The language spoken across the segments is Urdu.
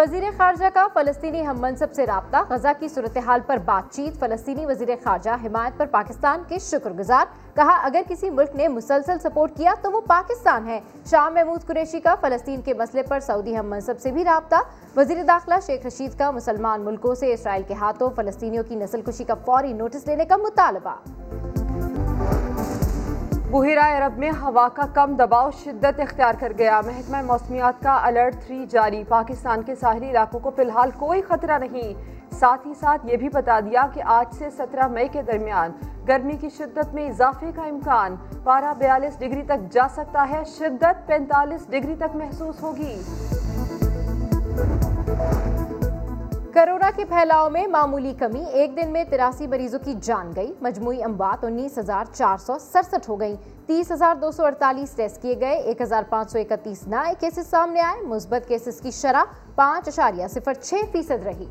وزیر خارجہ کا فلسطینی ہم منصب سے رابطہ، غزہ کی صورتحال پر بات چیت۔ فلسطینی وزیر خارجہ حمایت پر پاکستان کے شکر گزار، کہا اگر کسی ملک نے مسلسل سپورٹ کیا تو وہ پاکستان ہے۔ شاہ محمود قریشی کا فلسطین کے مسئلے پر سعودی ہم منصب سے بھی رابطہ۔ وزیر داخلہ شیخ رشید کا مسلمان ملکوں سے اسرائیل کے ہاتھوں فلسطینیوں کی نسل کشی کا فوری نوٹس لینے کا مطالبہ۔ بحیرہ عرب میں ہوا کا کم دباؤ شدت اختیار کر گیا، محکمہ موسمیات کا الرٹ 3 جاری۔ پاکستان کے ساحلی علاقوں کو فی الحال کوئی خطرہ نہیں، ساتھ ہی ساتھ یہ بھی بتا دیا کہ آج سے 17 مئی کے درمیان گرمی کی شدت میں اضافے کا امکان، پارہ 42 ڈگری تک جا سکتا ہے، شدت 45 ڈگری تک محسوس ہوگی۔ کرونا کے پھیلاؤ میں معمولی کمی، ایک دن میں 83 مریضوں کی جان گئی، مجموعی اموات 19,467 ہو گئیں، 30,248 ٹیسٹ کیے گئے، 1,531 نئے کیسز سامنے آئے، مثبت کیسز کی شرح 5.06% رہی۔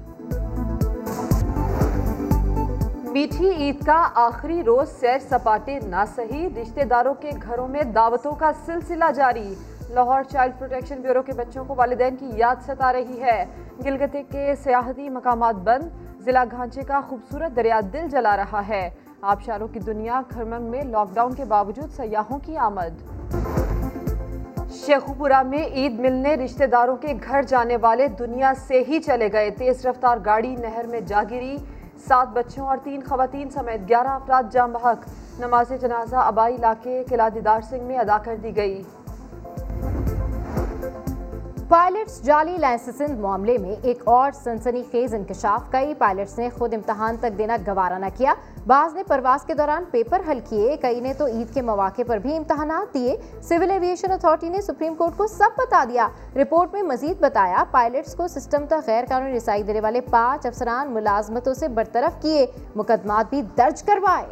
میٹھی عید کا آخری روز سیر سپاٹے نہ سہی، رشتہ داروں کے گھروں میں دعوتوں کا سلسلہ جاری۔ لاہور چائلڈ پروٹیکشن بیورو کے بچوں کو والدین کی یاد ستا رہی ہے، گلگتے کے سیاحتی مقامات بند، ضلع گھانچے کا خوبصورت دریا دل جلا رہا ہے۔ آبشاروں کی دنیا کھرمنگ میں لاک ڈاؤن کے باوجود سیاحوں کی آمد۔ شیخو پورہ میں عید ملنے رشتہ داروں کے گھر جانے والے دنیا سے ہی چلے گئے، تیز رفتار گاڑی نہر میں جا گری، 7 بچوں اور 3 خواتین سمیت 11 افراد جاں بحق۔ نماز جنازہ آبائی علاقے قلعہ دیدار سنگھ میں ادا کر دی گئی۔ پائلٹس جعلی لائسنس معاملے میں ایک اور سنسنی خیز انکشاف، کئی پائلٹس نے خود امتحان تک دینا گوارا نہ کیا، بعض نے پرواز کے دوران پیپر حل کیے، کئی نے تو عید کے مواقع پر بھی امتحانات دیے۔ سول ایویشن اتھارٹی نے سپریم کورٹ کو سب بتا دیا، رپورٹ میں مزید بتایا پائلٹس کو سسٹم تک غیر قانونی رسائی دینے والے 5 افسران ملازمتوں سے برطرف کیے، مقدمات بھی درج کروائے۔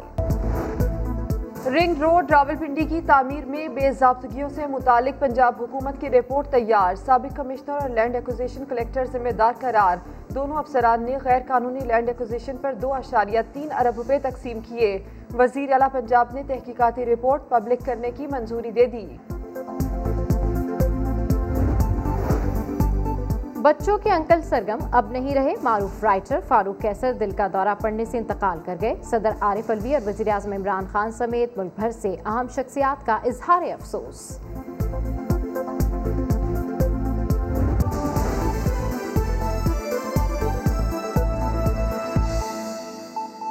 رنگ روڈ راولپنڈی کی تعمیر میں بے ضابطگیوں سے متعلق پنجاب حکومت کی رپورٹ تیار، سابق کمشنر اور لینڈ ایکوزیشن کلیکٹر ذمہ دار قرار، دونوں افسران نے غیر قانونی لینڈ ایکوزیشن پر 2.3 ارب روپے تقسیم کیے، وزیر اعلیٰ پنجاب نے تحقیقاتی رپورٹ پبلک کرنے کی منظوری دے دی۔ بچوں کے انکل سرگم اب نہیں رہے، معروف رائٹر فاروق قیصر دل کا دورہ پڑنے سے انتقال کر گئے، صدر عارف الوی اور وزیراعظم عمران خان سمیت ملک بھر سے اہم شخصیات کا اظہار افسوس۔